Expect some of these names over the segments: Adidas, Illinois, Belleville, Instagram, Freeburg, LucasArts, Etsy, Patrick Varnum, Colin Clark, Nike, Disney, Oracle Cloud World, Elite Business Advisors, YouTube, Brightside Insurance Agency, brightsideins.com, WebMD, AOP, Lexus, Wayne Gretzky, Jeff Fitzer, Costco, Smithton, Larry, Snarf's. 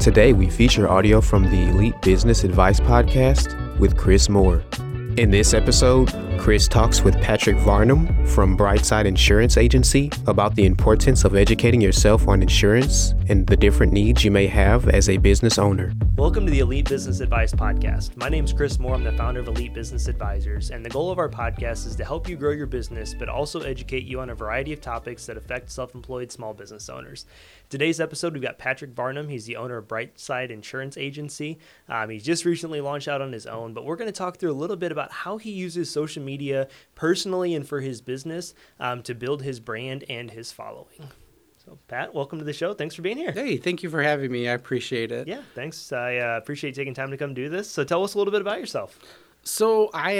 Today, we feature audio from the Elite Business Advice Podcast with Chris Moore. In this episode, Chris talks with Patrick Varnum from Brightside Insurance Agency about the importance of educating yourself on insurance and the different needs you may have as a business owner. Welcome to the Elite Business Advice Podcast. My name is Chris Moore. I'm the founder of Elite Business Advisors, and the goal of our podcast is to help you grow your business, but also educate you on a variety of topics that affect self-employed small business owners. Today's episode, we've got Patrick Varnum. He's the owner of Brightside Insurance Agency. He's just recently launched out on his own, but we're going to talk through a little bit about how he uses social media personally and for his business to build his brand and his following. So, Pat, welcome to the show. Thanks for being here. Hey, thank you for having me. I appreciate it. Yeah, thanks. I appreciate taking time to come do this. So tell us a little bit about yourself. So I'm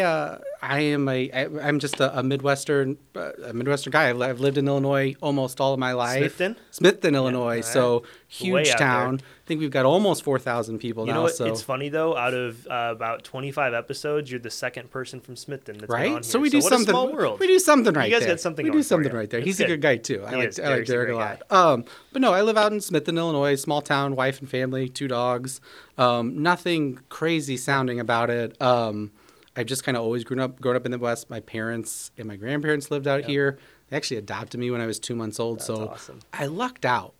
just a Midwestern guy. I've lived in Illinois almost all of my life. Smithton, Illinois. Yeah, so huge town. I think we've got almost 4,000 people now. You know what? So. It's funny though. Out of about 25 episodes, you're the second person from Smithton that's been on here. So we do something. What a small world. We do something right there. You guys got something. We do something right there. He's a good guy too. I like Derek a lot. But no, I live out in Smithton, Illinois. Small town, wife and family, 2 dogs. Nothing crazy sounding about it. I've just kind of always grown up in the West. My parents and my grandparents lived out here. They actually adopted me when I was 2 months old. That's so awesome. I lucked out.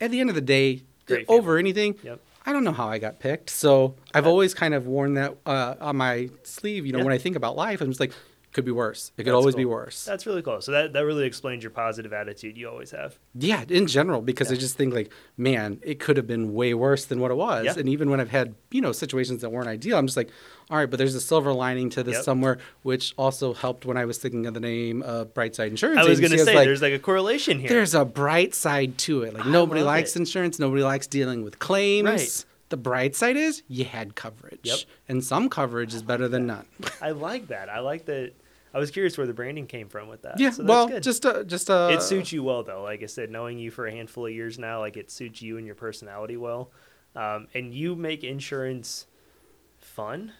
At the end of the day, over anything, I don't know how I got picked. So I've always kind of worn that on my sleeve. You know, when I think about life, I'm just like, could be worse. It could always be worse. That's really cool. So that really explains your positive attitude you always have. Yeah, in general, because I just think like, man, it could have been way worse than what it was. Yeah. And even when I've had, situations that weren't ideal, I'm just like, all right, but there's a silver lining to this somewhere, which also helped when I was thinking of the name of Brightside Insurance. I was going to say, there's like a correlation here. There's a bright side to it. Like nobody likes insurance. Nobody likes dealing with claims. Right. The bright side is you had coverage. Yep. And some coverage is better than none. I like that. I like that. I was curious where the branding came from with that. Yeah, so that's good. just it suits you well though. Like I said, knowing you for a handful of years now, like it suits you and your personality well, and you make insurance fun,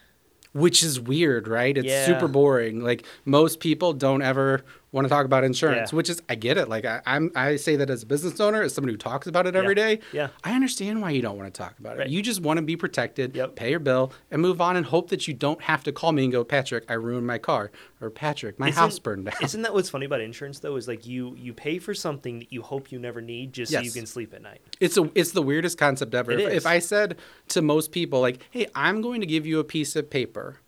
which is weird, right? It's super boring. Like most people don't ever want to talk about insurance, which is I get it. Like I say that as a business owner, as someone who talks about it every day. Yeah, I understand why you don't want to talk about it. Right. You just want to be protected, pay your bill, and move on, and hope that you don't have to call me and go, Patrick, I ruined my car. Or Patrick, my house burned down. Isn't that what's funny about insurance though? Is like you pay for something that you hope you never need just so you can sleep at night. It's the weirdest concept ever. If I said to most people like, hey, I'm going to give you a piece of paper,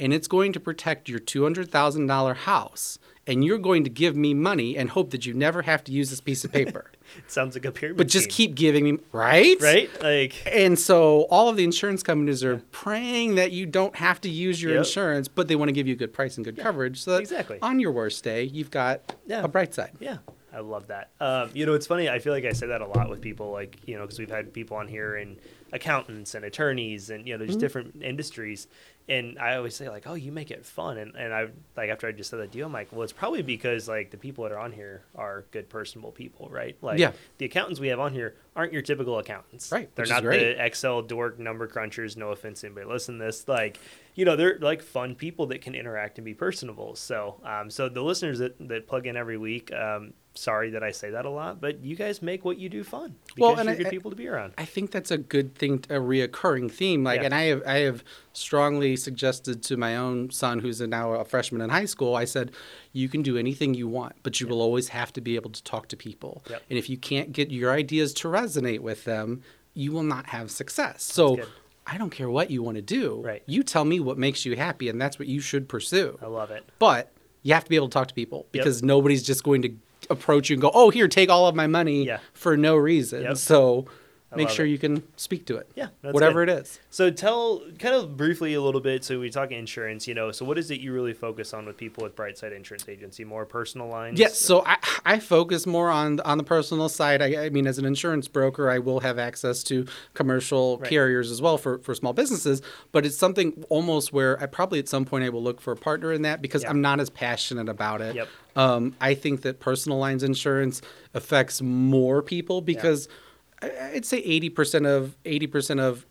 and it's going to protect your $200,000 house, and you're going to give me money and hope that you never have to use this piece of paper. It sounds like a pyramid scheme. But just keep giving me, right? Right? And so all of the insurance companies are praying that you don't have to use your insurance, but they want to give you a good price and good coverage. So that on your worst day, you've got a bright side. Yeah. I love that. It's funny. I feel like I say that a lot with people, because we've had people on here and accountants and attorneys and, there's different industries. And I always say like, oh, you make it fun. And I after I just said that deal, I'm like, well, it's probably because like the people that are on here are good, personable people, right? Like the accountants we have on here aren't your typical accountants. Right. They're not the Excel dork number crunchers. No offense to anybody listening to this. They're like fun people that can interact and be personable. So, so the listeners that plug in every week, sorry that I say that a lot, but you guys make what you do fun because you're good people to be around. I think that's a good thing, a reoccurring theme. And I have strongly suggested to my own son, who's now a freshman in high school, I said, you can do anything you want, but you will always have to be able to talk to people. Yep. And if you can't get your ideas to resonate with them, you will not have success. So I don't care what you want to do. Right. You tell me what makes you happy, and that's what you should pursue. I love it. But you have to be able to talk to people because nobody's just going to approach you and go, oh, here, take all of my money for no reason. Yep. So make sure you can speak to it. Yeah. Whatever it is. So tell kind of briefly a little bit. So we talk insurance, you know, so what is it you really focus on with people with Brightside Insurance Agency? More personal lines? Yes. So I focus more on the personal side. I mean, as an insurance broker, I will have access to commercial carriers as well for small businesses, but it's something almost where I probably at some point I will look for a partner in that because I'm not as passionate about it. Yep. I think that personal lines insurance affects more people because I'd say 80%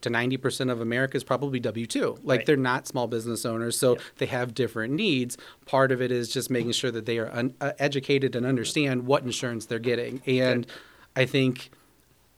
to 90% of America is probably W-2. Like they're not small business owners, so they have different needs. Part of it is just making sure that they are educated and understand what insurance they're getting. And I think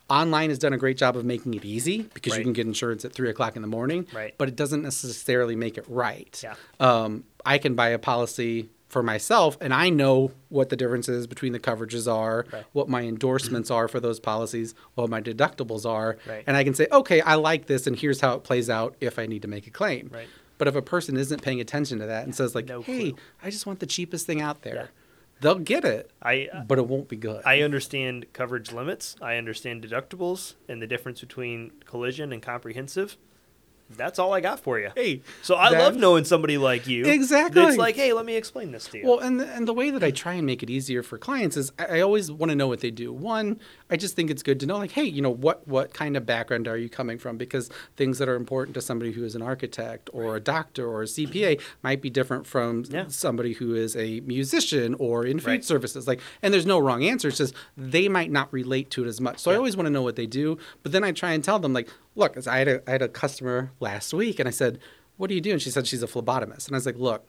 online has done a great job of making it easy because you can get insurance at 3 o'clock in the morning, but it doesn't necessarily make it right. Yeah. I can buy a policy for myself, and I know what the differences between the coverages are, what my endorsements are for those policies, what my deductibles are, and I can say, okay, I like this, and here's how it plays out if I need to make a claim. Right. But if a person isn't paying attention to that and says, like, no clue. I just want the cheapest thing out there, they'll get it, but it won't be good. I understand coverage limits. I understand deductibles and the difference between collision and comprehensive. That's all I got for you. Hey, so I love knowing somebody like you. Exactly. It's like, hey, let me explain this to you. Well, and the way that I try and make it easier for clients is I always want to know what they do. One, I just think it's good to know, like, hey, you know, what kind of background are you coming from? Because things that are important to somebody who is an architect or a doctor or a CPA might be different from somebody who is a musician or in food services. Like, and there's no wrong answer. It's just they might not relate to it as much. So I always want to know what they do. But then I try and tell them, like, look, I had a customer last week, and I said, what do you do? And she said she's a phlebotomist. And I was like, look,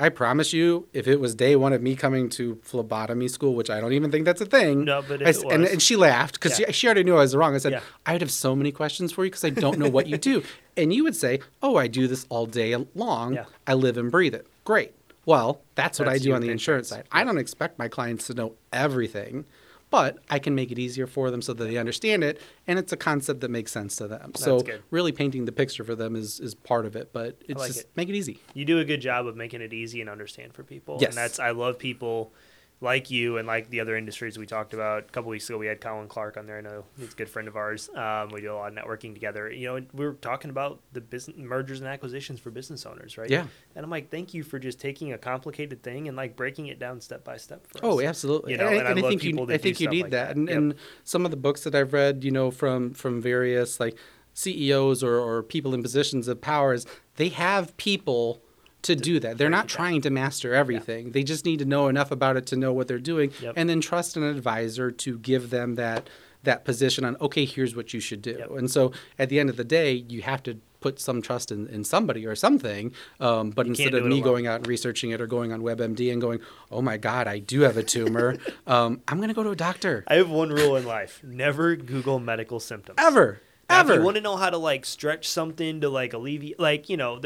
I promise you, if it was day one of me coming to phlebotomy school, which I don't even think that's a thing. No, but it was. And she laughed because she already knew I was wrong. I said, I would have so many questions for you because I don't know what you do. And you would say, oh, I do this all day long. Yeah. I live and breathe it. Great. Well, that's what I do on the insurance side. I don't expect my clients to know everything, but I can make it easier for them so that they understand it, and it's a concept that makes sense to them. That's good. Really painting the picture for them is part of it, but it's make it easy. You do a good job of making it easy and understand for people. Yes. And I love people like you and like the other industries we talked about. A couple weeks ago, we had Colin Clark on there. I know he's a good friend of ours. We do a lot of networking together. You know, and we were talking about the business mergers and acquisitions for business owners, right? Yeah. And I'm like, thank you for just taking a complicated thing and like breaking it down step by step for us. Oh, absolutely. You know, and I love people that do stuff like that. I think you need that. And some of the books that I've read, you know, from various like CEOs or people in positions of power, is they have people to do that. They're not trying to master everything. Yeah. They just need to know enough about it to know what they're doing and then trust an advisor to give them that position on, okay, here's what you should do. Yep. And so at the end of the day, you have to put some trust in somebody or something. But instead of me going out and researching it or going on WebMD and going, oh my God, I do have a tumor. I'm going to go to a doctor. I have one rule in life. Never Google medical symptoms. Ever. If you want to know how to like stretch something to like alleviate, like, you know,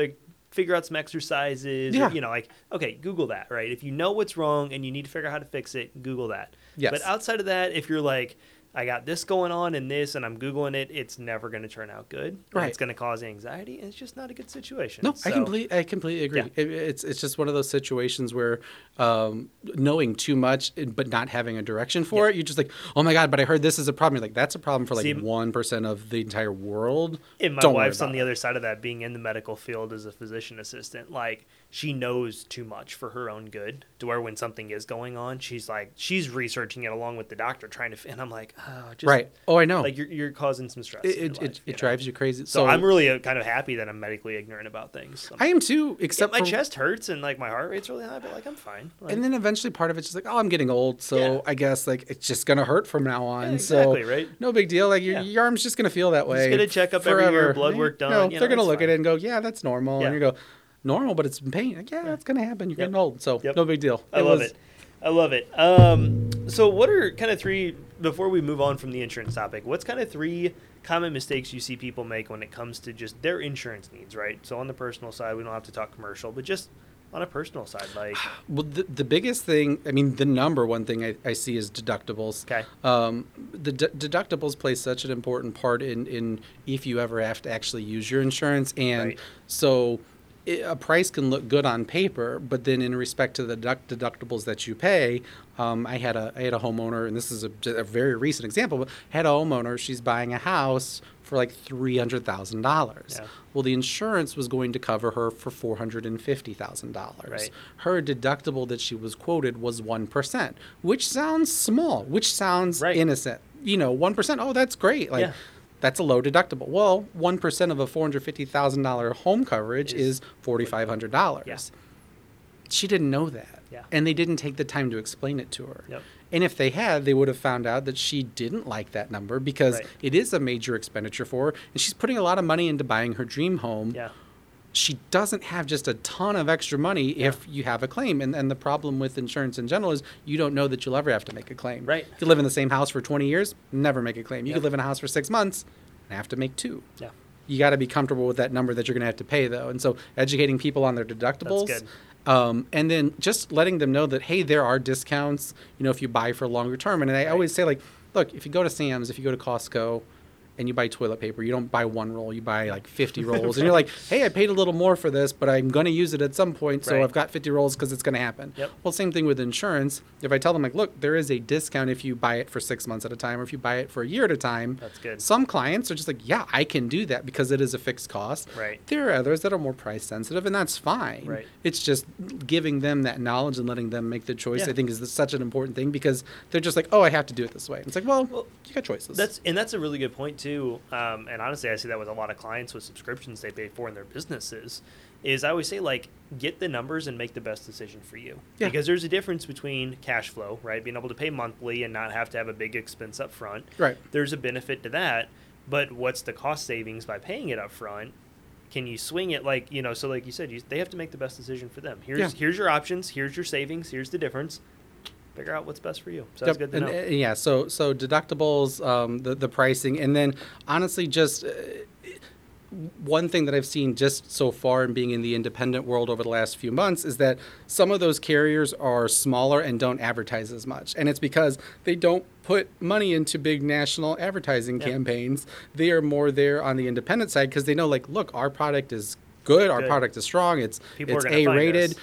figure out some exercises, or, you know, like, okay, Google that, right? If you know what's wrong and you need to figure out how to fix it, Google that. Yes. But outside of that, if you're like, I got this going on and this, and I'm Googling it, it's never going to turn out good. Right. It's going to cause anxiety, and it's just not a good situation. No, so, I completely agree. Yeah. It's just one of those situations where knowing too much but not having a direction for it, you're just like, oh my God, but I heard this is a problem. You're like, that's a problem for like 1% of the entire world. And my wife's on the other side of that, being in the medical field as a physician assistant, like she knows too much for her own good to where when something is going on, she's like, she's researching it along with the doctor trying to, and I'm like, oh, just, right. Oh, I know. Like you're causing some stress. It drives you crazy. So I'm really kind of happy that I'm medically ignorant about things. I am too, except my chest hurts and like my heart rate's really high, but like I'm fine. Like, and then eventually part of it's just like, oh, I'm getting old. So I guess like it's just going to hurt from now on. Yeah, exactly, so right? No big deal. Like your arm's just going to feel that way. Just get a checkup every year, blood work done. No, they're going to look at it and go, yeah, that's normal. Yeah. And you go, normal, but it's in pain. Like, yeah, that's going to happen. You're getting old. So no big deal. I love it. So what are kind of three, before we move on from the insurance topic, what's kind of three common mistakes you see people make when it comes to just their insurance needs, right? So on the personal side, we don't have to talk commercial, but just on a personal side, like. Well, the biggest thing, I mean, the number one thing I see is deductibles. Okay. The deductibles play such an important part in if you ever have to actually use your insurance. And so a price can look good on paper, but then in respect to the deductibles that you pay, I had a homeowner, and this is a very recent example, but I had a homeowner, she's buying a house for like $300,000. Yeah. Well, the insurance was going to cover her for $450,000. Right. Her deductible that she was quoted was 1%, which sounds small, which sounds innocent. You know, 1%, oh, that's great. Like, yeah. That's a low deductible. Well, 1% of a $450,000 home coverage is $4,500. Yeah. She didn't know that. Yeah. And they didn't take the time to explain it to her. Yep. And if they had, they would have found out that she didn't like that number because it is a major expenditure for her. And she's putting a lot of money into buying her dream home. Yeah. She doesn't have just a ton of extra money if you have a claim. And the problem with insurance in general is you don't know that you'll ever have to make a claim. Right. You could live in the same house for 20 years, never make a claim. You could live in a house for 6 months and have to make two. Yeah. You got to be comfortable with that number that you're going to have to pay, though. And so educating people on their deductibles. That's good. And then just letting them know that, hey, there are discounts, you know, if you buy for longer term. And I always say, like, look, if you go to Sam's, if you go to Costco and you buy toilet paper, you don't buy one roll, you buy like 50 rolls. And you're like, hey, I paid a little more for this, but I'm going to use it at some point. So I've got 50 rolls because it's going to happen. Yep. Well, same thing with insurance. If I tell them, like, look, there is a discount if you buy it for 6 months at a time or if you buy it for a year at a time. That's good. Some clients are just like, yeah, I can do that because it is a fixed cost. Right. There are others that are more price sensitive, and that's fine. Right. It's just giving them that knowledge and letting them make the choice, I think, is such an important thing because they're just like, oh, I have to do it this way. And it's like, well, you got choices. That's a really good point, too. And honestly, I see that with a lot of clients with subscriptions they pay for in their businesses, is I always say, like, get the numbers and make the best decision for you. Yeah. Because there's a difference between cash flow, right, being able to pay monthly and not have to have a big expense up front. Right. There's a benefit to that, but what's the cost savings by paying it up front? Can you swing it, like, you know, so like you said, they have to make the best decision for them. Here's your options. Here's your savings. Here's the difference. Figure out what's best for you. So that's good to know. So deductibles, the pricing, and then honestly just one thing that I've seen just so far in being in the independent world over the last few months is that some of those carriers are smaller and don't advertise as much. And it's because they don't put money into big national advertising campaigns. They are more there on the independent side because they know, like, look, our product is good. Our product is strong. It's A-rated.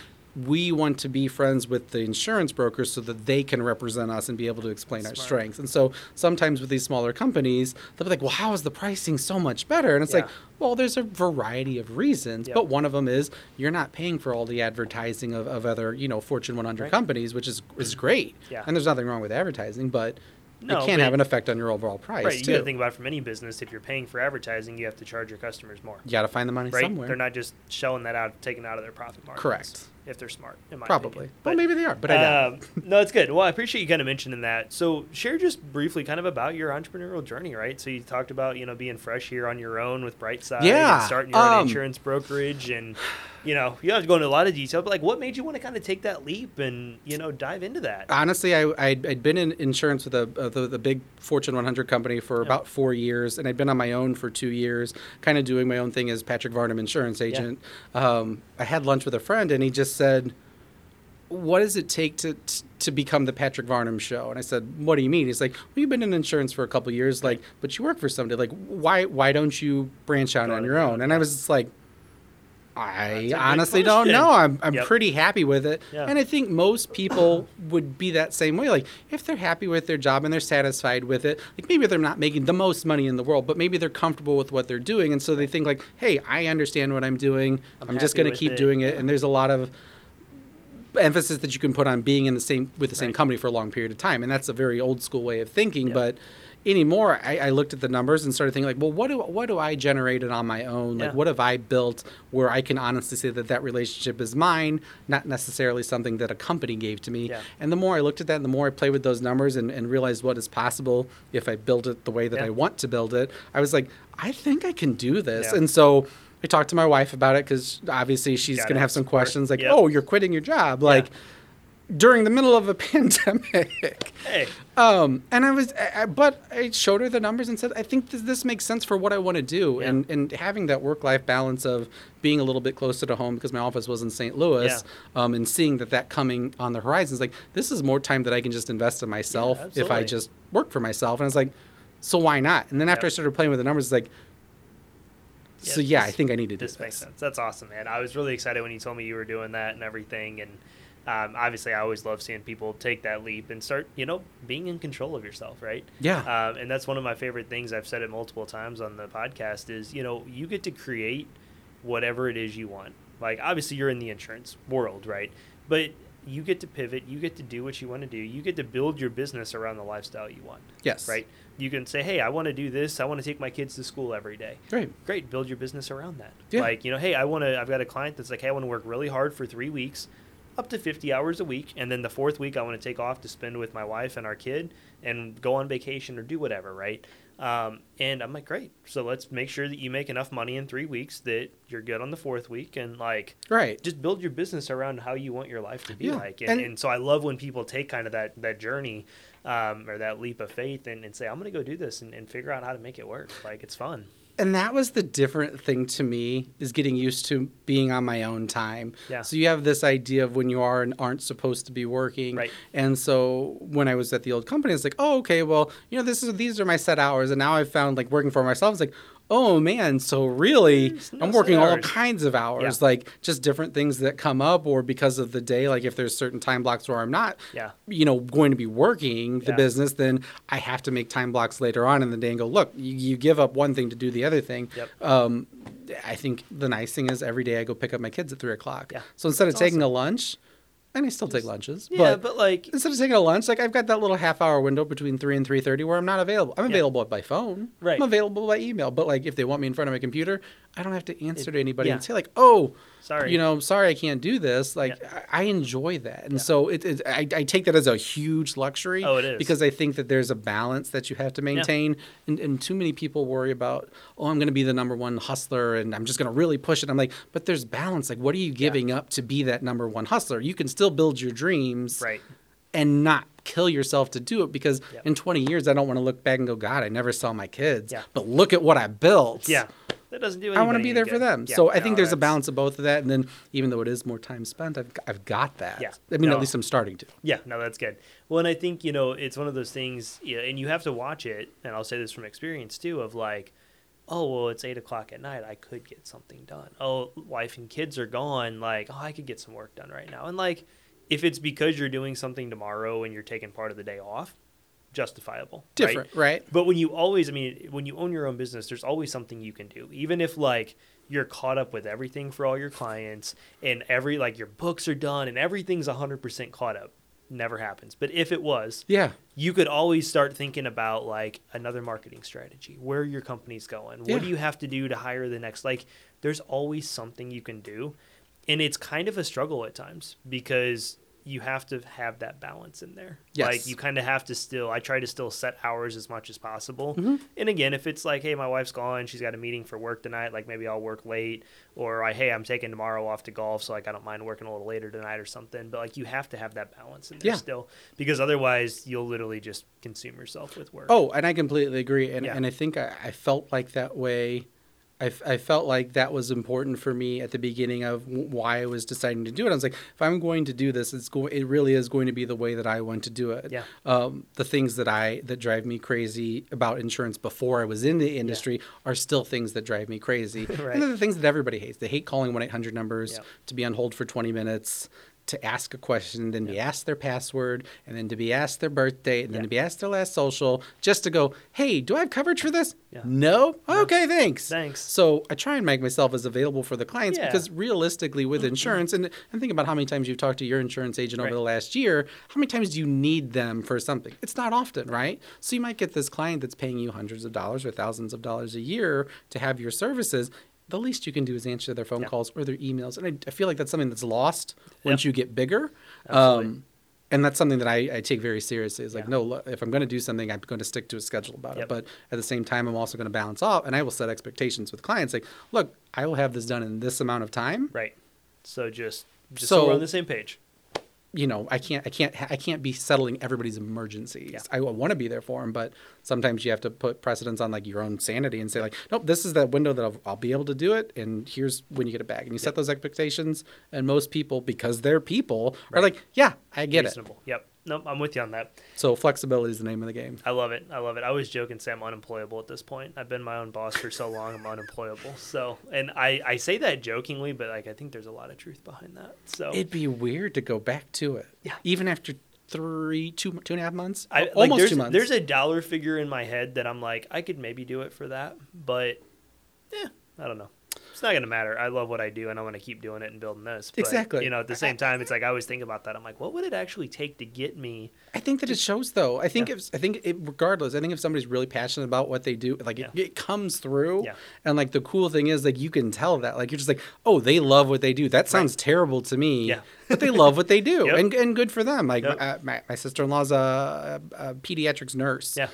We want to be friends with the insurance brokers so that they can represent us and be able to explain our strengths. And so sometimes with these smaller companies, they'll be like, well, how is the pricing so much better? And it's like, well, there's a variety of reasons, but one of them is you're not paying for all the advertising of other, you know, Fortune 100 companies, which is great. Yeah. And there's nothing wrong with advertising, but it can have an effect on your overall price, right, too. You got to think about it from any business. If you're paying for advertising, you have to charge your customers more. You got to find the money somewhere. They're not just shelling that out, taking it out of their profit margins. Correct. If they're smart, in my opinion. Well, maybe they are, but I doubt. No, it's good. Well, I appreciate you kind of mentioning that. So share just briefly kind of about your entrepreneurial journey, right? So you talked about, you know, being fresh here on your own with Brightside and starting your own insurance brokerage. And, you know, you don't have to go into a lot of detail, but, like, what made you want to kind of take that leap and, you know, dive into that? Honestly, I'd been in insurance with the big Fortune 100 company for about 4 years, and I'd been on my own for 2 years, kind of doing my own thing as Patrick Varnum insurance agent. Yeah. I had lunch with a friend, and he just said, what does it take to become the Patrick Varnum show? And I said, what do you mean? He's like, well, you've been in insurance for a couple of years, like, but you work for somebody. Like, why don't you branch out on your own? And I was just like, I honestly don't know. I'm pretty happy with it. Yeah. And I think most people would be that same way. Like, if they're happy with their job and they're satisfied with it, like, maybe they're not making the most money in the world, but maybe they're comfortable with what they're doing. And so they think, like, hey, I understand what I'm doing. I'm just going to keep doing it. And there's a lot of emphasis that you can put on being in the same with the same company for a long period of time. And that's a very old school way of thinking. But anymore, I looked at the numbers and started thinking, like, well, what do I generate it on my own? Like, what have I built where I can honestly say that relationship is mine, not necessarily something that a company gave to me? Yeah. And the more I looked at that and the more I played with those numbers and realized what is possible if I build it the way that I want to build it, I was like, I think I can do this. And so I talked to my wife about it because obviously she's going to have some questions like, oh, you're quitting your job. Like, during the middle of a pandemic. Hey. And I showed her the numbers and said, I think this makes sense for what I want to do. Yeah. And having that work-life balance of being a little bit closer to home because my office was in St. Louis and seeing that coming on the horizon is like, this is more time that I can just invest in myself if I just work for myself. And I was like, so why not? And then after I started playing with the numbers, it's like, So yeah, I think I need to do this. This makes sense. That's awesome, man. I was really excited when you told me you were doing that and everything. And obviously, I always love seeing people take that leap and start, you know, being in control of yourself, right? Yeah. And that's one of my favorite things. I've said it multiple times on the podcast is, you know, you get to create whatever it is you want. Like, obviously, you're in the insurance world, right? But you get to pivot. You get to do what you want to do. You get to build your business around the lifestyle you want. Yes. Right? You can say, hey, I want to do this. I want to take my kids to school every day. Right. Great. Build your business around that. Yeah. Like, you know, hey, I've got a client that's like, hey, I want to work really hard for 3 weeks, up to 50 hours a week. And then the fourth week I want to take off to spend with my wife and our kid and go on vacation or do whatever. Right. And I'm like, great. So let's make sure that you make enough money in 3 weeks that you're good on the fourth week. And like, right. Just build your business around how you want your life to be like. And so I love when people take kind of that journey, or that leap of faith and say, I'm going to go do this and figure out how to make it work. Like, it's fun. And that was the different thing to me, is getting used to being on my own time. Yeah. So you have this idea of when you are and aren't supposed to be working. Right. And so when I was at the old company, it's like, oh, okay, well, you know, these are my set hours. And now I've found, like, working for myself, it's like, oh, man, so really I'm working all kinds of hours, like just different things that come up or because of the day. Like if there's certain time blocks where I'm not, you know, going to be working the business, then I have to make time blocks later on in the day and go, look, you give up one thing to do the other thing. Yep. I think the nice thing is every day I go pick up my kids at 3 o'clock. Yeah. So instead of taking a lunch, and I still take lunches. Yeah, but like instead of taking a lunch, like I've got that little half hour window between 3 and 3:30 where I'm not available. I'm available by phone. Right. I'm available by email. But like if they want me in front of my computer, I don't have to answer to anybody and say like, oh, sorry, you know, sorry, I can't do this. Like I enjoy that. And so I take that as a huge luxury. Oh, it is. Because I think that there's a balance that you have to maintain. Yeah. And too many people worry about, oh, I'm going to be the number one hustler and I'm just going to really push it. I'm like, but there's balance. Like, what are you giving up to be that number one hustler? You can still build your dreams and not kill yourself to do it, because in 20 years, I don't want to look back and go, God, I never saw my kids. Yeah. But look at what I built. Yeah. That doesn't do anything. I want to be there for them. Yeah. So I think there's a balance of both of that. And then even though it is more time spent, I've got that. Yeah. I mean, at least I'm starting to. Yeah. No, that's good. Well, and I think, you know, it's one of those things, you know, and you have to watch it. And I'll say this from experience too, of like, oh, well, it's 8 o'clock at night. I could get something done. Oh, wife and kids are gone. Like, oh, I could get some work done right now. And like, if it's because you're doing something tomorrow and you're taking part of the day off, justifiable. Different, right? But when you always, I mean, when you own your own business, there's always something you can do. Even if like you're caught up with everything for all your clients and every, like your books are done and everything's 100% caught up. Never happens. But if it was, you could always start thinking about like another marketing strategy, where your company's going, what do you have to do to hire the next, like there's always something you can do. And it's kind of a struggle at times because you have to have that balance in there. Yes. Like you kind of have to still, I try to still set hours as much as possible. Mm-hmm. And again, if it's like, hey, my wife's gone, she's got a meeting for work tonight, like maybe I'll work late, or I, hey, I'm taking tomorrow off to golf, so like I don't mind working a little later tonight or something. But like you have to have that balance in there still, because otherwise you'll literally just consume yourself with work. Oh, and I completely agree. And and I think I felt like that way. I felt like that was important for me at the beginning of why I was deciding to do it. I was like, if I'm going to do this, it really is going to be the way that I want to do it. Yeah. The things that drive me crazy about insurance before I was in the industry are still things that drive me crazy. Right. And they're the things that everybody hates. They hate calling 1-800 numbers, to be on hold for 20 minutes, to ask a question, then be asked their password, and then to be asked their birthday, and then to be asked their last social, just to go, hey, do I have coverage for this? Yeah. No? Okay, thanks. Thanks. So I try and make myself as available for the clients, because realistically with insurance, and think about how many times you've talked to your insurance agent over the last year, how many times do you need them for something? It's not often, right? So you might get this client that's paying you hundreds of dollars or thousands of dollars a year to have your services. The least you can do is answer their phone calls or their emails. And I feel like that's something that's lost once you get bigger. And that's something that I take very seriously. It's like, no, look, if I'm going to do something, I'm going to stick to a schedule about it. But at the same time, I'm also going to balance off. And I will set expectations with clients. Like, look, I will have this done in this amount of time. Right. So so we're on the same page. You know, I can't be settling everybody's emergencies. Yeah. I want to be there for them, but sometimes you have to put precedence on like your own sanity and say like, nope, this is that window that I'll be able to do it, and here's when you get it back. And you set those expectations, and most people, because they're people, are like, yeah, I get reasonable. It. Yep. Nope, I'm with you on that. So flexibility is the name of the game. I love it. I love it. I always joke and say I'm unemployable at this point. I've been my own boss for so long, I'm unemployable. So, and I say that jokingly, but like I think there's a lot of truth behind that. So it'd be weird to go back to it. Yeah. Even after two and a half months, almost 2 months. There's a dollar figure in my head that I'm like, I could maybe do it for that, but yeah, I don't know. It's not going to matter. I love what I do, and I want to keep doing it and building this. But, exactly. You know, at the same time, it's like I always think about that. I'm like, what would it actually take to get me? I think that it shows, though. I think if somebody's really passionate about what they do, like it comes through. Yeah. And like the cool thing is, like you can tell that. Like you're just like, oh, they love what they do. That sounds terrible to me. Yeah. But they love what they do, and good for them. Like my sister-in-law's a pediatrics nurse. Yeah.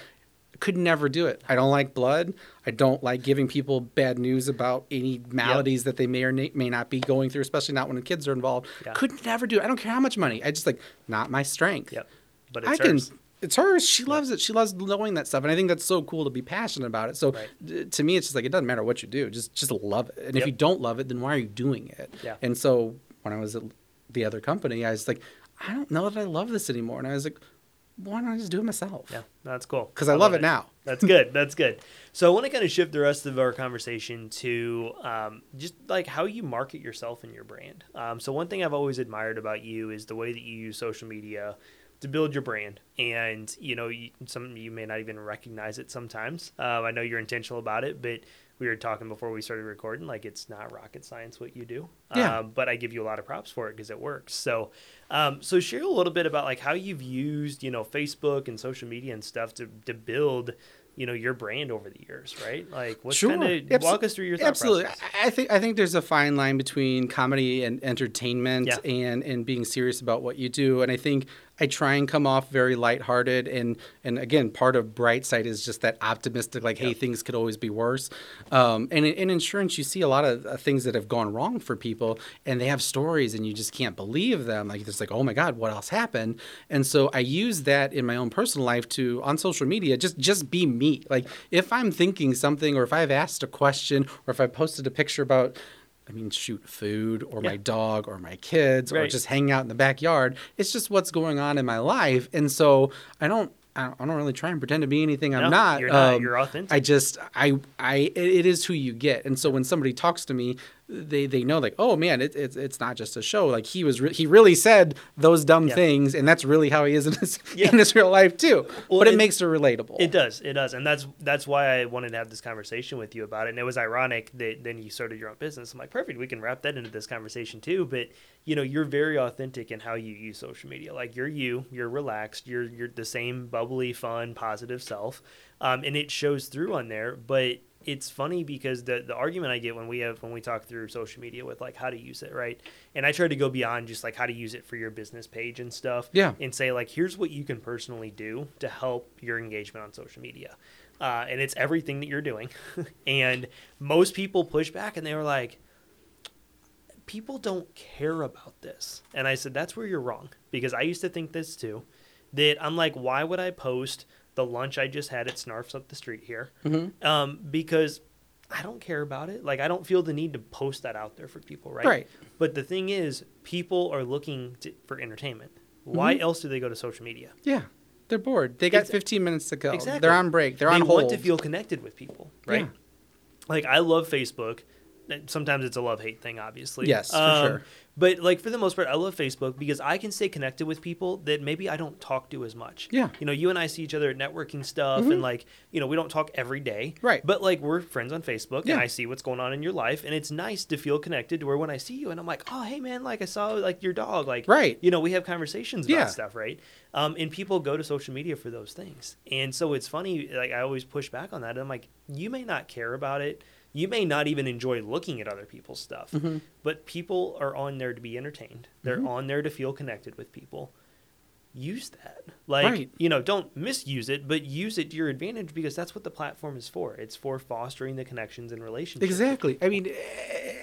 Could never do it. I don't like blood. I don't like giving people bad news about any maladies that they may or may not be going through, especially not when the kids are involved. Yeah. Could never do it. I don't care how much money. I just like, not my strength. Yep. But it's hers. It's hers. She loves it. She loves knowing that stuff. And I think that's so cool to be passionate about it. So to me, it's just like, it doesn't matter what you do. Just love it. And if you don't love it, then why are you doing it? Yeah. And so when I was at the other company, I was like, I don't know that I love this anymore. And I was like, why don't I just do it myself? Yeah, that's cool. Because I love it now. That's good. That's good. So I want to kind of shift the rest of our conversation to just like how you market yourself and your brand. So one thing I've always admired about you is the way that you use social media to build your brand. And, you know, you may not even recognize it sometimes. I know you're intentional about it, but we were talking before we started recording, like it's not rocket science what you do. Yeah. But I give you a lot of props for it because it works. So share a little bit about like how you've used, you know, Facebook and social media and stuff to build, you know, your brand over the years, right? Like what's kind of walk us through your thought process. I think there's a fine line between comedy and entertainment and being serious about what you do. And I think I try and come off very lighthearted. And again, part of Brightside is just that optimistic, like, hey, things could always be worse. And in insurance, you see a lot of things that have gone wrong for people, and they have stories, and you just can't believe them. Like, it's like, oh, my God, what else happened? And so I use that in my own personal life to, on social media, just be me. Like, if I'm thinking something, or if I've asked a question, or if I posted a picture about food or my dog or my kids or just hanging out in the backyard. It's just what's going on in my life. And so I don't really try and pretend to be anything I'm not. You're not. You're authentic. It is who you get. And so when somebody talks to me, they know like, oh man, it's not just a show. Like he really said those dumb things, and that's really how he is in his real life too. Well, but it makes it relatable. It does, and that's why I wanted to have this conversation with you about it. And it was ironic that then you started your own business. I'm like, perfect, we can wrap that into this conversation too. But you know, you're very authentic in how you use social media. Like you're relaxed, you're the same bubbly, fun, positive self, and it shows through on there, but. It's funny because the argument I get when we talk through social media with like how to use it, right? And I try to go beyond just like how to use it for your business page and stuff and say like, here's what you can personally do to help your engagement on social media. And it's everything that you're doing. And most people push back and they were like, people don't care about this. And I said, that's where you're wrong because I used to think this too, that I'm like, why would I post the lunch I just had at Snarf's up the street here, because I don't care about it. Like, I don't feel the need to post that out there for people, right? Right. But the thing is, people are looking for entertainment. Why else do they go to social media? Yeah. They're bored. They got 15 minutes to go. Exactly. They're on break. They're on hold. They want to feel connected with people, right? Yeah. Like, I love Facebook. Sometimes it's a love-hate thing, obviously. Yes, for sure. But like for the most part, I love Facebook because I can stay connected with people that maybe I don't talk to as much. Yeah. You know, you and I see each other at networking stuff and like, you know, we don't talk every day. Right. But like we're friends on Facebook and I see what's going on in your life. And it's nice to feel connected to where when I see you and I'm like, oh, hey man, like I saw like your dog. Like, you know, we have conversations about stuff, right? And people go to social media for those things. And so it's funny, like I always push back on that. And I'm like, you may not care about it. You may not even enjoy looking at other people's stuff, but people are on there to be entertained. They're on there to feel connected with people. Use that. Like, you know, don't misuse it, but use it to your advantage because that's what the platform is for. It's for fostering the connections and relationships. Exactly. I mean,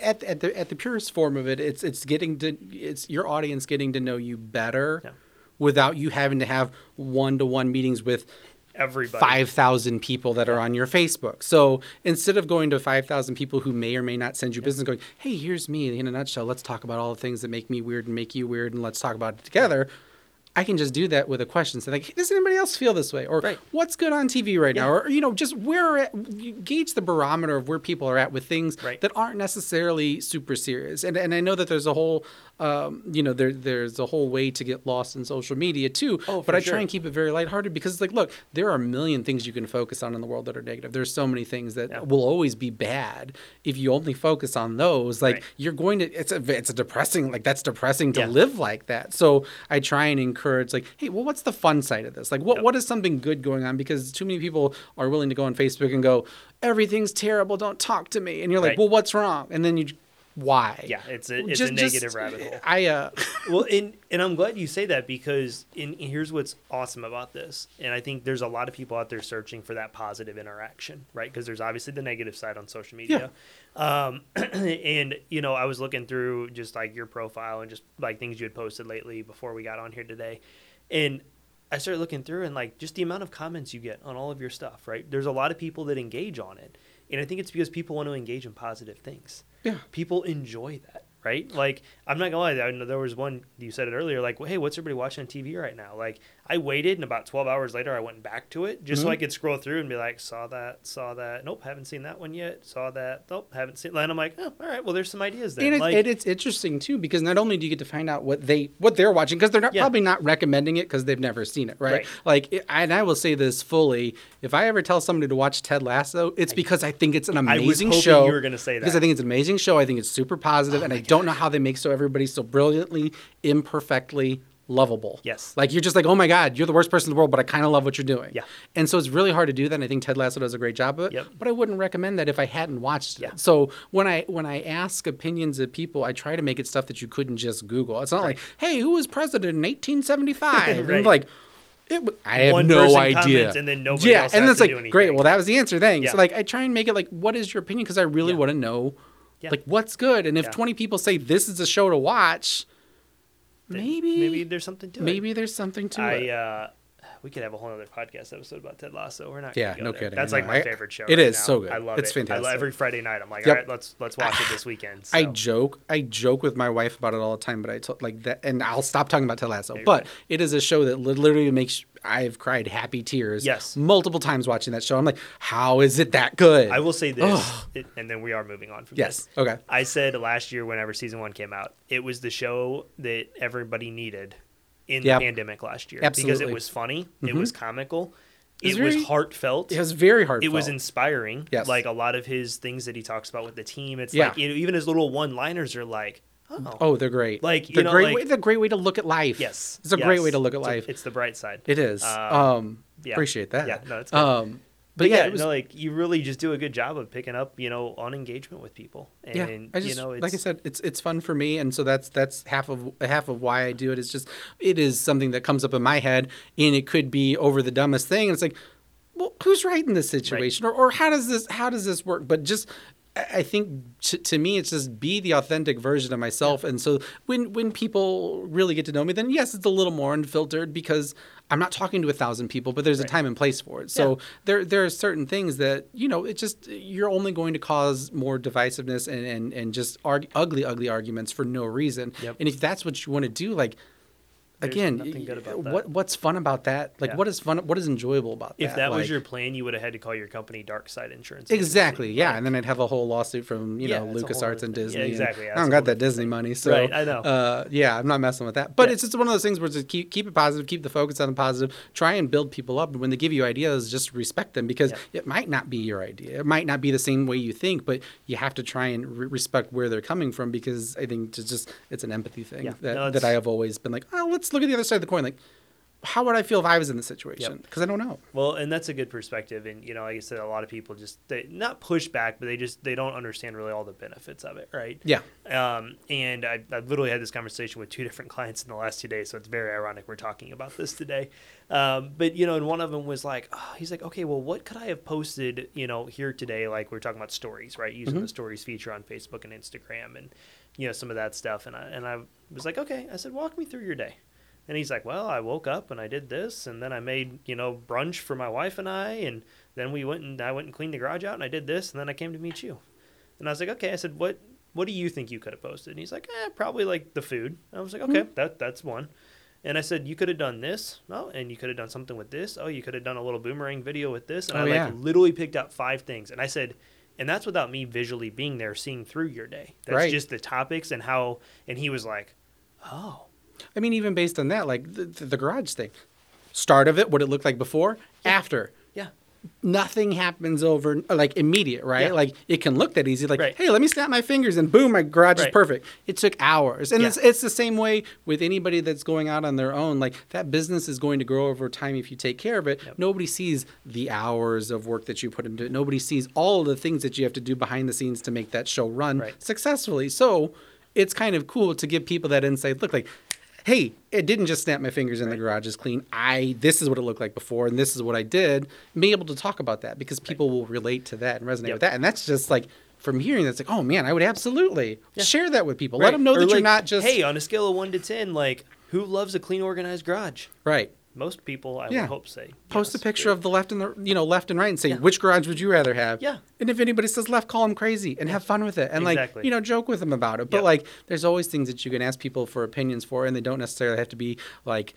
at the purest form of it, it's your audience getting to know you better without you having to have one-to-one meetings with everybody. 5,000 people that are on your Facebook. So instead of going to 5,000 people who may or may not send you business going, hey, here's me in a nutshell. Let's talk about all the things that make me weird and make you weird. And let's talk about it together. I can just do that with a question. So like, hey, does anybody else feel this way? Or what's good on TV right now? Or, you know, just where you gauge the barometer of where people are at with things that aren't necessarily super serious. And I know that there's a whole, you know, there's a whole way to get lost in social media too. But I try and keep it very lighthearted because it's like, look, there are a million things you can focus on in the world that are negative. There's so many things that will always be bad. If you only focus on those, like you're going to, it's a depressing, like that's depressing to live like that. So I try and encourage, it's like, hey, well, what's the fun side of this? Like, what is something good going on? Because too many people are willing to go on Facebook and go, everything's terrible, don't talk to me. And you're like, well, what's wrong? And then you, why? Yeah, it's a negative rabbit hole. Well, and I'm glad you say that because here's what's awesome about this. And I think there's a lot of people out there searching for that positive interaction, right? Because there's obviously the negative side on social media. Yeah. And, you know, I was looking through just like your profile and just like things you had posted lately before we got on here today. And I started looking through and like just the amount of comments you get on all of your stuff, right? There's a lot of people that engage on it. And I think it's because people want to engage in positive things. Yeah. People enjoy that, right? Like, I'm not going to lie. I know there was one, you said it earlier, like, well, hey, what's everybody watching on TV right now? Like, I waited, and about 12 hours later, I went back to it just so I could scroll through and be like, saw that. Nope, haven't seen that one yet. Saw that. Nope, haven't seen. And I'm like, oh, all right, well, there's some ideas there. And, like, it's interesting, too, because not only do you get to find out what they're watching, because they're not probably not recommending it because they've never seen it, right? Like, and I will say this fully. If I ever tell somebody to watch Ted Lasso, it's because I think it's an amazing show. I was hoping you were going to say that. Because I think it's an amazing show. I think it's super positive, and I don't know how they make everybody so brilliantly, imperfectly lovable. Yes. Like, you're just like, oh my God, you're the worst person in the world, but I kind of love what you're doing. Yeah. And so it's really hard to do that, and I think Ted Lasso does a great job of it. Yep. But I wouldn't recommend that if I hadn't watched it. So when I ask opinions of people, I try to make it stuff that you couldn't just Google. It's not like, hey, who was president in 1875? And like, I have no idea. And then nobody else and it's like, great, well, that was the answer then. Yeah. So like, I try and make it like, what is your opinion? Because I really want to know. Yeah. Like, what's good? And if 20 people say this is a show to watch, maybe there's something to it. Maybe there's something to it. We could have a whole other podcast episode about Ted Lasso. We're not going to go there. Kidding. That's like my favorite show. It is now. So good. I love it. It's fantastic. Every Friday night, I'm like, all right, let's watch it this weekend. So. I joke with my wife about it all the time, but I told like that, and I'll stop talking about Ted Lasso. Maybe but it is a show that literally makes. I've cried happy tears multiple times watching that show. I'm like, how is it that good? I will say this, and then we are moving on from this. Yes, okay. I said last year whenever season 1 came out, it was the show that everybody needed in the pandemic last year. Absolutely. Because it was funny. Mm-hmm. It was comical. It was heartfelt. It was very heartfelt. It was inspiring. Yes. Like a lot of his things that he talks about with the team. It's like, you know, even his little one-liners are like, oh, they're great. Like, you know, it's a great way to look at life. Yes. It's a great way to look at life. It's the bright side. It is. Appreciate that. Yeah, no, it's good. But it was, no, like, you really just do a good job of picking up, you know, on engagement with people. And, I just, you know, it's, like I said, it's fun for me, and so that's half of why I do it. It's just, it is something that comes up in my head, and it could be over the dumbest thing. And it's like, well, who's right in this situation, or how does this work? But just. I think to me, it's just be the authentic version of myself. And so when people really get to know me, then yes, it's a little more unfiltered because I'm not talking to 1,000 people, but there's a time and place for it. So there are certain things that, you know, it's just, you're only going to cause more divisiveness and just ugly arguments for no reason. Yep. And if that's what you want to do, like, again, good about that. What's fun about that? Like, what is fun? What is enjoyable about that? If that was your plan, you would have had to call your company Brightside Insurance. Exactly. Agency. Yeah, and then I'd have a whole lawsuit from you know LucasArts and Disney. Yeah, exactly. Yeah, I don't got that Disney money, so I know. I'm not messing with that. But it's just one of those things where just keep it positive, keep the focus on the positive, try and build people up. And when they give you ideas, just respect them because it might not be your idea, it might not be the same way you think, but you have to try and respect where they're coming from because I think it's just an empathy thing that I have always been like, oh, let's. Look at the other side of the coin. Like, how would I feel if I was in this situation? Because I don't know. Well, and that's a good perspective. And, you know, like I said, a lot of people just, they not push back, but they don't understand really all the benefits of it, right? Yeah. And I've literally had this conversation with 2 different clients in the last 2 days, so it's very ironic we're talking about this today. But, you know, and one of them was like, he's like, okay, well, what could I have posted, you know, here today? Like, we're talking about stories, right? Using the stories feature on Facebook and Instagram and, you know, some of that stuff. And I was like, okay. I said, walk me through your day. And he's like, well, I woke up and I did this, and then I made, you know, brunch for my wife and I, and then I went and cleaned the garage out, and I did this, and then I came to meet you. And I was like, okay. I said, what do you think you could have posted? And he's like, probably like the food. And I was like, okay, that's one. And I said, you could have done this. Oh, and you could have done something with this. Oh, you could have done a little boomerang video with this. And literally picked out 5 things. And I said, and that's without me visually being there, seeing through your day. That's right. Just the topics and how, and he was like, oh. I mean, even based on that, like the garage thing, start of it, what it looked like before, after. Yeah. Nothing happens over, like, immediate, right? Yeah. Like, it can look that easy. Like, hey, let me snap my fingers, and boom, my garage is perfect. It took hours. And it's the same way with anybody that's going out on their own. Like, that business is going to grow over time if you take care of it. Yep. Nobody sees the hours of work that you put into it. Nobody sees all the things that you have to do behind the scenes to make that show run successfully. So it's kind of cool to give people that insight. Look, like, hey, it didn't just snap my fingers and the garage is clean. This is what it looked like before, and this is what I did. Be able to talk about that because people will relate to that and resonate with that. And that's just like from hearing that's like, oh man, I would absolutely share that with people. Let them know that you're not just, hey, on a scale of 1 to 10, like who loves a clean, organized garage? Right. Most people, I would hope, say. Post a picture of the left and the left and right, and say which garage would you rather have? Yeah. And if anybody says left, call them crazy and have fun with it, and like joke with them about it. But like, there's always things that you can ask people for opinions for, and they don't necessarily have to be like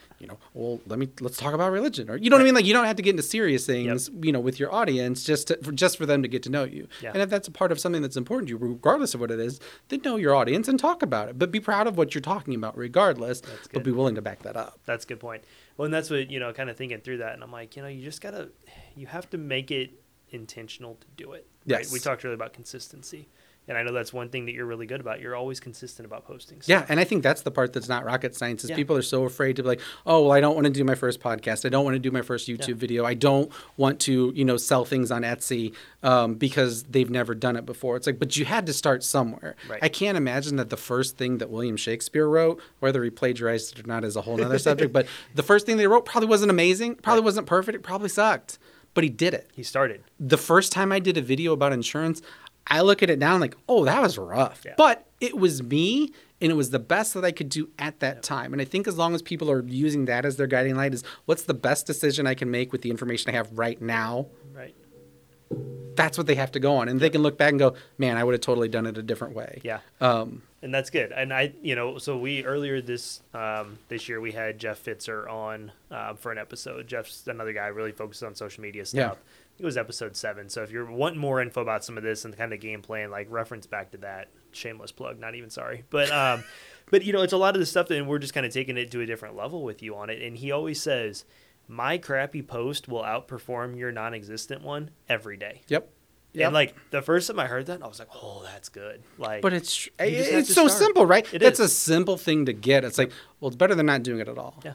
well, let's talk about religion, or you know what I mean. Like you don't have to get into serious things, with your audience just for them to get to know you. Yeah. And if that's a part of something that's important to you, regardless of what it is, then know your audience and talk about it. But be proud of what you're talking about, regardless. But be willing to back that up. That's a good point. Well, and that's what, kind of thinking through that. And I'm like, you just got to, you have to make it intentional to do it. Yes. Right? We talked really about consistency. And I know that's one thing that you're really good about. You're always consistent about posting stuff. Yeah, and I think that's the part that's not rocket science is people are so afraid to be like, oh, well, I don't want to do my first podcast. I don't want to do my first YouTube video. I don't want to, sell things on Etsy because they've never done it before. It's like, but you had to start somewhere. Right. I can't imagine that the first thing that William Shakespeare wrote, whether he plagiarized it or not is a whole other subject, but the first thing they wrote probably wasn't amazing, probably wasn't perfect, it probably sucked, but he did it. He started. The first time I did a video about insurance, I look at it now and like, oh, that was rough. Yeah. But it was me, and it was the best that I could do at that time. And I think as long as people are using that as their guiding light is what's the best decision I can make with the information I have right now? Right. That's what they have to go on. And they can look back and go, man, I would have totally done it a different way. Yeah. And that's good. And I, so we earlier this year we had Jeff Fitzer on for an episode. Jeff's another guy really focuses on social media stuff. Yeah. It was episode 7. So if you're wanting more info about some of this and kind of game plan, like reference back to that. Shameless plug, not even sorry. But, but it's a lot of the stuff that we're just kind of taking it to a different level with you on it. And he always says, my crappy post will outperform your non-existent one every day. Yep. And like the first time I heard that, I was like, oh, that's good. Like, but it's so simple, right? It's a simple thing to get. It's like, well, it's better than not doing it at all. Yeah.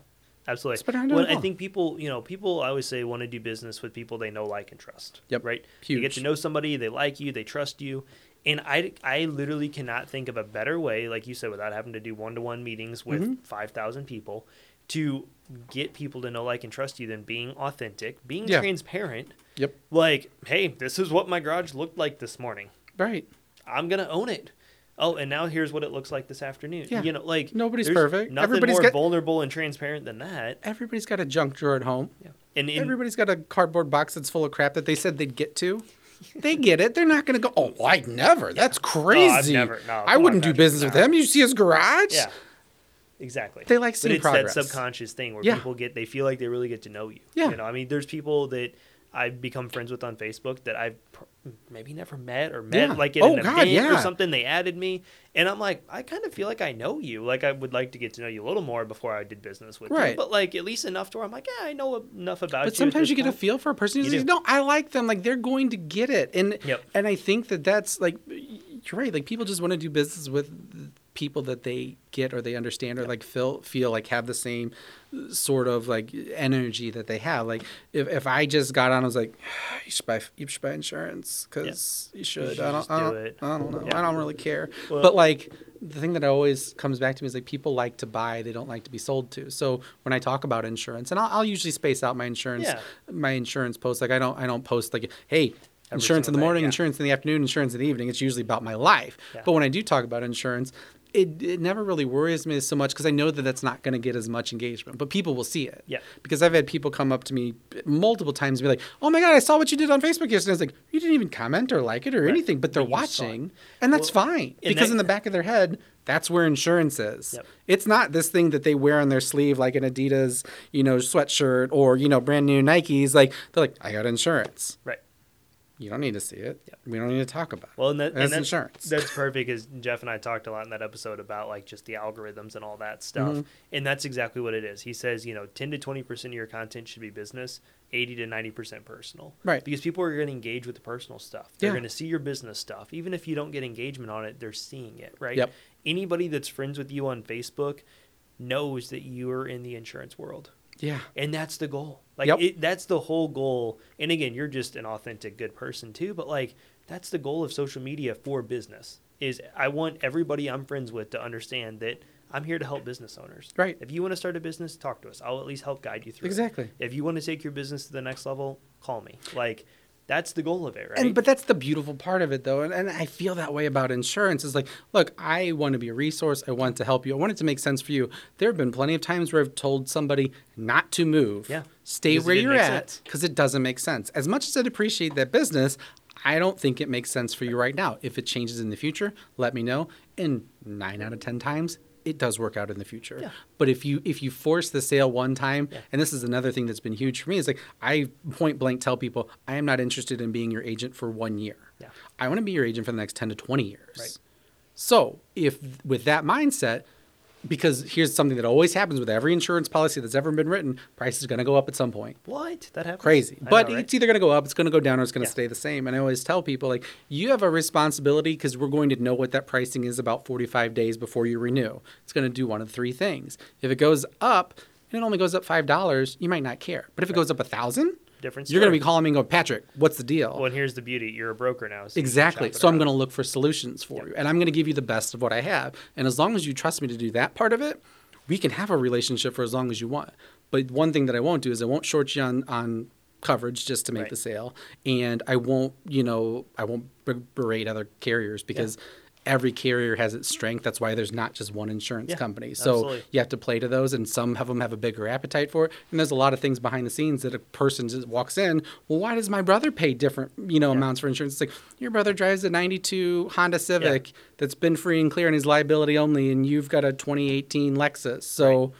Absolutely. Well, I think people, people I always say want to do business with people they know, like, and trust. Yep. Right? Huge. You get to know somebody, they like you, they trust you. And I literally cannot think of a better way, like you said, without having to do one-to-one meetings with 5,000 people to get people to know, like, and trust you than being authentic, being transparent. Yep. Like, hey, this is what my garage looked like this morning. Right. I'm going to own it. Oh, and now here's what it looks like this afternoon. Yeah. Like nobody's perfect. Nothing everybody's more vulnerable and transparent than that. Everybody's got a junk drawer at home. Yeah. And everybody's got a cardboard box that's full of crap that they said they'd get to. They get it. They're not going to go, oh, I'd never. Yeah. That's crazy. No, I've never. No, I wouldn't do business with him. You see his garage? Yeah. Exactly. They like seeing progress. But it's that subconscious thing where people they feel like they really get to know you. Yeah. I mean, there's people that I've become friends with on Facebook that I've maybe never met or met like at an event or something. They added me. And I'm like, I kind of feel like I know you. Like I would like to get to know you a little more before I did business with you. But like at least enough to where I'm like, yeah, I know enough about you. But sometimes you get a feel for a person who's like, no, I like them. Like they're going to get it. And and I think that's like, you're right. Like people just want to do business with people that they get or they understand or like feel like have the same sort of like energy that they have. Like if I just got on, I was like, you should buy insurance because you should. I don't know. Yeah. I don't really care. Well, but like the thing that always comes back to me is like people like to buy, they don't like to be sold to. So when I talk about insurance, and I'll usually space out my insurance posts. Like I don't post like, hey, insurance in the morning, insurance in the afternoon, insurance in the evening. It's usually about my life. Yeah. But when I do talk about insurance, it never really worries me so much because I know that that's not going to get as much engagement, but people will see it. Yeah. Because I've had people come up to me multiple times and be like, "Oh my God, I saw what you did on Facebook yesterday." I was like, "You didn't even comment or like it or anything," but they're watching, and that's fine because in the back of their head, that's where insurance is. Yep. It's not this thing that they wear on their sleeve like an Adidas, sweatshirt or, brand new Nikes. Like they're like, "I got insurance." Right. You don't need to see it. Yep. We don't need to talk about it. Well, and that's insurance. That's perfect because Jeff and I talked a lot in that episode about like just the algorithms and all that stuff. Mm-hmm. And that's exactly what it is. He says, 10 to 20% of your content should be business, 80 to 90% personal. Right. Because people are going to engage with the personal stuff. They're going to see your business stuff. Even if you don't get engagement on it, they're seeing it, right? Yep. Anybody that's friends with you on Facebook knows that you're in the insurance world. Yeah. And that's the goal. That's the whole goal. And again, you're just an authentic good person too, but that's the goal of social media for business is I want everybody I'm friends with to understand that I'm here to help business owners. Right. If you want to start a business, talk to us. I'll at least help guide you through it. If you want to take your business to the next level, call me. That's the goal of it, right? But that's the beautiful part of it, though. And I feel that way about insurance. It's like, look, I want to be a resource. I want to help you. I want it to make sense for you. There have been plenty of times where I've told somebody not to move. Yeah. Stay where you're at because it doesn't make sense. As much as I'd appreciate that business, I don't think it makes sense for you right now. If it changes in the future, let me know. And 9 out of 10 times, it does work out in the future. Yeah. But if you force the sale one time, and this is another thing that's been huge for me, is I point blank tell people, I am not interested in being your agent for 1 year. Yeah. I want to be your agent for the next 10 to 20 years. Right. So with that mindset, because here's something that always happens with every insurance policy that's ever been written, price is going to go up at some point. What? That happens? Crazy. But it's either going to go up, it's going to go down, or it's going to stay the same. And I always tell people, you have a responsibility because we're going to know what that pricing is about 45 days before you renew. It's going to do one of three things. If it goes up and it only goes up $5, you might not care. But if it goes up 1,000, you're going to be calling me and going, "Patrick, what's the deal?" Well, and here's the beauty. You're a broker now. So exactly. So I'm going to look for solutions for you. And I'm going to give you the best of what I have. And as long as you trust me to do that part of it, we can have a relationship for as long as you want. But one thing that I won't do is I won't short you on coverage just to make the sale. And I won't, berate other carriers because every carrier has its strength. That's why there's not just one insurance company. So you have to play to those, and some of them have a bigger appetite for it. And there's a lot of things behind the scenes that a person just walks in, "Well, why does my brother pay different, amounts for insurance?" It's like, your brother drives a 92 Honda Civic that's been free and clear and is liability only, and you've got a 2018 Lexus. So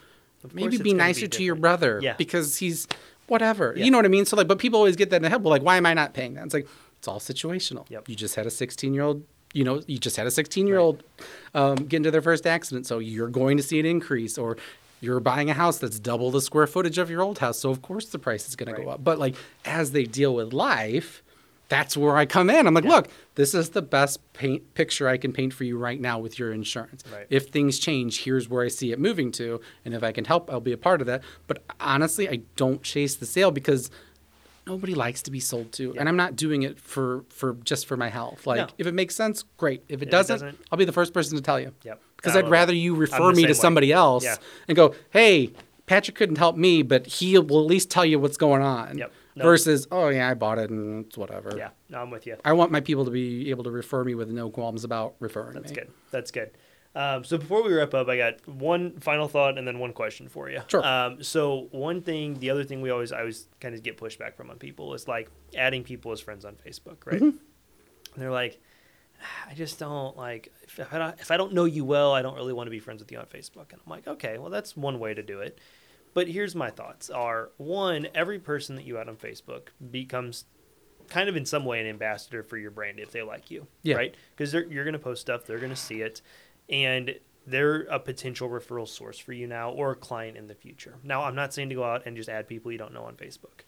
maybe be nicer to your brother because he's whatever. Yeah. You know what I mean? So but people always get that in the head. Well, why am I not paying that? It's it's all situational. Yep. You just had a 16-year-old. You just had a 16-year-old get into their first accident, so you're going to see an increase. Or you're buying a house that's double the square footage of your old house, so of course the price is going to go up. But as they deal with life, that's where I come in. I'm like, look, this is the best picture I can paint for you right now with your insurance. Right. If things change, here's where I see it moving to, and if I can help, I'll be a part of that. But honestly, I don't chase the sale because nobody likes to be sold to, and I'm not doing it for just for my health. If it makes sense, great. If it doesn't, I'll be the first person to tell you. Yep. Because I'd rather you refer me to somebody else and go, "Hey, Patrick couldn't help me, but he will at least tell you what's going on." Yep. No. Versus, "Oh yeah, I bought it and it's whatever." Yeah, no, I'm with you. I want my people to be able to refer me with no qualms about referring me. That's good. So before we wrap up, I got one final thought and then one question for you. Sure. So the other thing I always kind of get pushback from on people is adding people as friends on Facebook, right? Mm-hmm. And they're like, "I just don't if I don't know you well, I don't really want to be friends with you on Facebook." And I'm like, okay, well, that's one way to do it. But here's my thoughts are, one, every person that you add on Facebook becomes kind of in some way an ambassador for your brand if they like you, right? Because you're going to post stuff, they're going to see it. And they're a potential referral source for you now or a client in the future. Now, I'm not saying to go out and just add people you don't know on Facebook,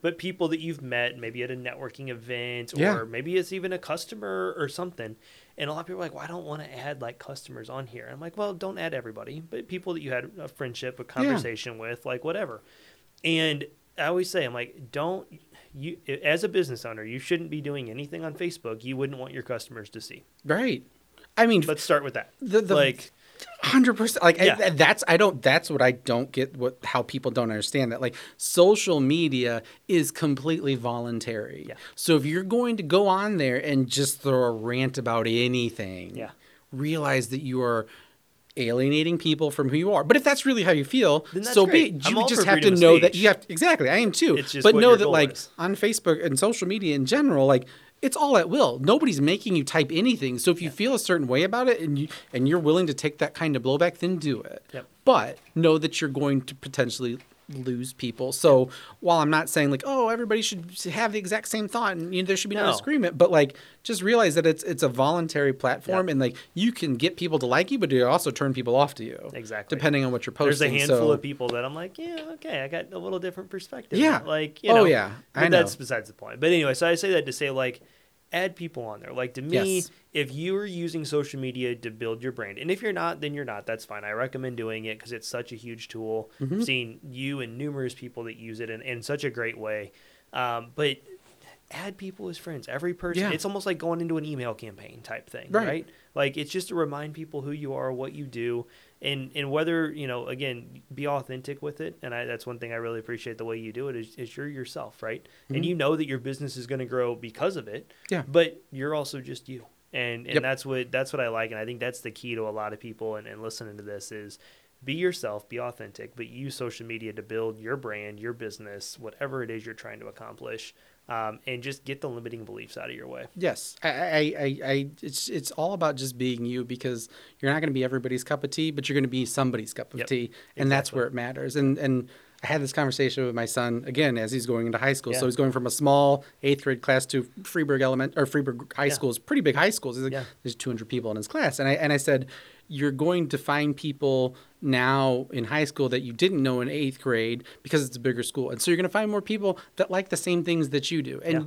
but people that you've met maybe at a networking event or maybe it's even a customer or something. And a lot of people are like, "Well, I don't want to add customers on here." And I'm like, well, don't add everybody, but people that you had a friendship, a conversation with, whatever. And I always say, I'm like, you as a business owner, you shouldn't be doing anything on Facebook you wouldn't want your customers to see. Right. I mean, let's start with that. 100%. That's what I don't get. How people don't understand that. Social media is completely voluntary. Yeah. So if you're going to go on there and just throw a rant about anything, realize that you are alienating people from who you are. But if that's really how you feel, then that's so be it. You just have to know that you have to, exactly. I am too. It's just but know that like is. On Facebook and social media in general, like it's all at will. Nobody's making you type anything. So if you feel a certain way about it and you're willing to take that kind of blowback, then do it. Yep. But know that you're going to potentially lose people. So while I'm not saying like, oh, everybody should have the exact same thought and you know, there should be no disagreement, but like just realize that it's a voluntary platform and like you can get people to like you, but you also turn people off to you. Exactly. Depending on what you're posting. There's a handful of people that I'm like, yeah, okay, I got a little different perspective. Yeah. Like, you know, I know. That's besides the point. But anyway, so I say that to say like, add people on there. Like to me, if you are using social media to build your brand, and if you're not, then you're not. That's fine. I recommend doing it because it's such a huge tool. Mm-hmm. I've seen you and numerous people that use it in such a great way. But add people as friends. Every person. Yeah. It's almost like going into an email campaign type thing, right? Like it's just to remind people who you are, what you do, and whether, you know, again, be authentic with it. And that's one thing I really appreciate the way you do it is you're yourself, right? Mm-hmm. And you know that your business is going to grow because of it. Yeah. But you're also just you. And that's what I like. And I think that's the key to a lot of people and listening to this is be yourself, be authentic, but use social media to build your brand, your business, whatever it is you're trying to accomplish. And just get the limiting beliefs out of your way. Yes. It's all about just being you because you're not going to be everybody's cup of tea, but you're going to be somebody's cup of tea. And that's where it matters. And I had this conversation with my son, again, as he's going into high school. Yeah. So he's going from a small 8th grade class to Freeburg High School's pretty big high schools. He's like, there's 200 people in his class. And I said, you're going to find people now in high school that you didn't know in 8th grade because it's a bigger school. And so you're going to find more people that like the same things that you do. And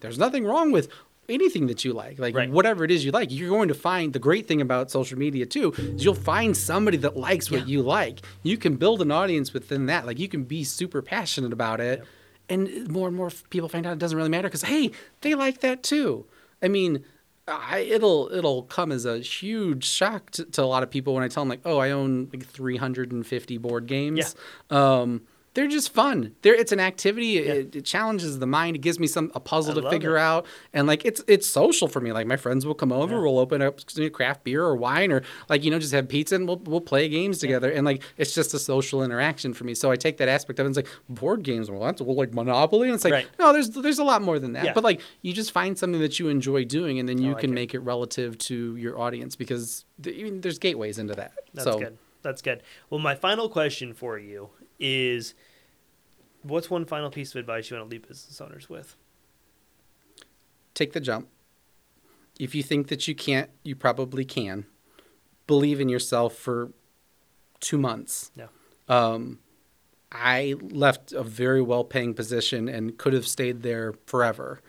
there's nothing wrong with anything that you like whatever it is you like. You're going to find the great thing about social media too is you'll find somebody that likes what you like. You can build an audience within that. Like you can be super passionate about it. And more people find out it doesn't really matter because, hey, they like that too. I mean, it'll come as a huge shock to a lot of people when I tell them like, oh, I own like 350 board games. Yeah. They're just fun. It's an activity. Yeah. It challenges the mind. It gives me a puzzle to figure out. And like it's social for me. Like my friends will come over. Yeah. We'll open up craft beer or wine or like, you know, just have pizza and we'll play games together. And like it's just a social interaction for me. So I take that aspect of it and it's like board games. Well, that's like Monopoly. And it's like no, there's a lot more than that. Yeah. But like you just find something that you enjoy doing and then you can make it relative to your audience because there's gateways into that. That's good. Well, my final question for you is, what's one final piece of advice you want to leave business owners with? Take the jump. If you think that you can't, you probably can. Believe in yourself for 2 months. Yeah. I left a very well-paying position and could have stayed there forever.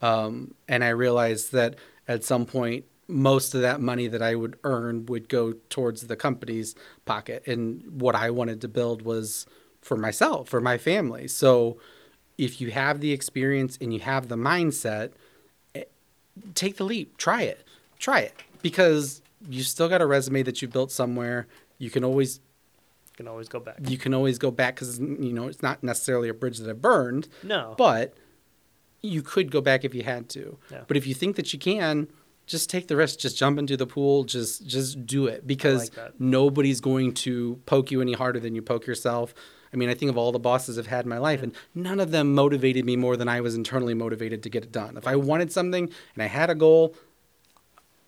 And I realized that at some point, most of that money that I would earn would go towards the company's pocket. And what I wanted to build was for myself, for my family. So if you have the experience and you have the mindset, take the leap. Try it. Because you still got a resume that you built somewhere. You can always go back. You can always go back because, you know, it's not necessarily a bridge that I burned. No. But you could go back if you had to. Yeah. But if you think that you can, just take the risk. Just jump into the pool. Just do it because nobody's going to poke you any harder than you poke yourself. I mean, I think of all the bosses I've had in my life, and none of them motivated me more than I was internally motivated to get it done. If I wanted something and I had a goal,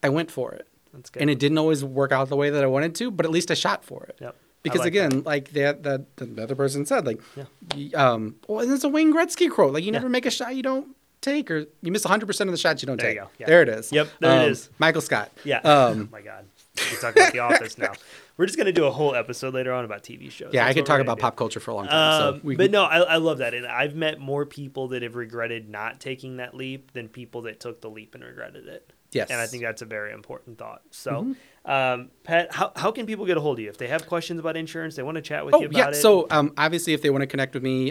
I went for it. That's good. And it didn't always work out the way that I wanted to, but at least I shot for it. Yep. Because, the other person said, like, and it's a Wayne Gretzky quote. Like, you never make a shot you don't take, or you miss 100% of the shots you don't take. There you go. Yeah. There it is. Yep, there it is. Michael Scott. Yeah. Oh, my God. We're talking about The Office now. We're just going to do a whole episode later on about TV shows. Yeah, I could talk about pop culture for a long time. I love that. And I've met more people that have regretted not taking that leap than people that took the leap and regretted it. Yes. And I think that's a very important thought. So, Pat, how can people get a hold of you? If they have questions about insurance, they want to chat with you about it? Yeah, so obviously if they want to connect with me,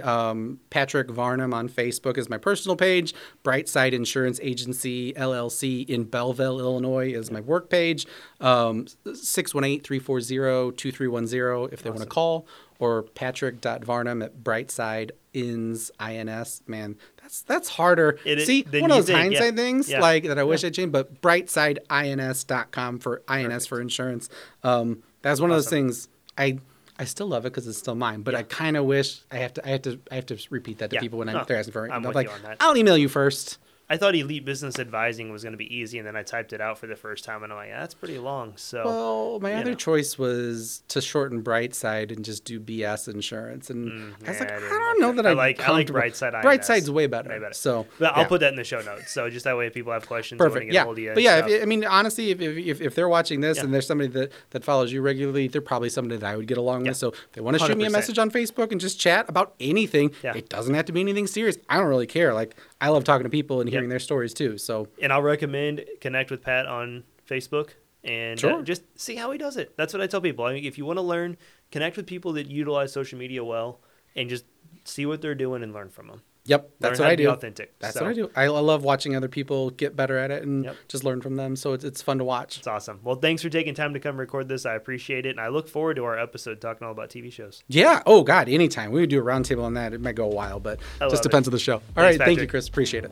Patrick Varnum on Facebook is my personal page. Brightside Insurance Agency, LLC in Belleville, Illinois is my work page. 618-340-2310 if they want to call. Or patrick.varnum@brightsideins.com. That's harder. See, one of those hindsight things like that I wish I changed, but brightsideins.com for insurance. That's one of those things. I still love it because it's still mine, but I kind of wish I have to repeat that to people when they're asking for it. I'm with you on that. I'll email you first. I thought Elite Business Advising was going to be easy, and then I typed it out for the first time, and I'm like, that's pretty long. So, well, my other choice was to shorten Brightside and just do BS Insurance, and I was like, I don't know that I like Brightside. Brightside's way better. So, but I'll put that in the show notes, so just that way if people have questions, perfect. Get hold of you. But I mean, honestly, if they're watching this and there's somebody that follows you regularly, they're probably somebody that I would get along with. So, if they want to shoot me a message on Facebook and just chat about anything, it doesn't have to be anything serious. I don't really care. Like, I love talking to people and hearing their stories too. So, and I'll recommend connect with Pat on Facebook and just see how he does it. That's what I tell people. I mean, if you want to learn, connect with people that utilize social media well, and just see what they're doing and learn from them. Yep, that's what I do. Authentic. That's what I do. I love watching other people get better at it and just learn from them. So it's fun to watch. It's awesome. Well, thanks for taking time to come record this. I appreciate it, and I look forward to our episode talking all about TV shows. Yeah. Oh God, anytime. We would do a roundtable on that. It might go a while, but just depends on the show. All right. Patrick. Thank you, Chris. Appreciate it.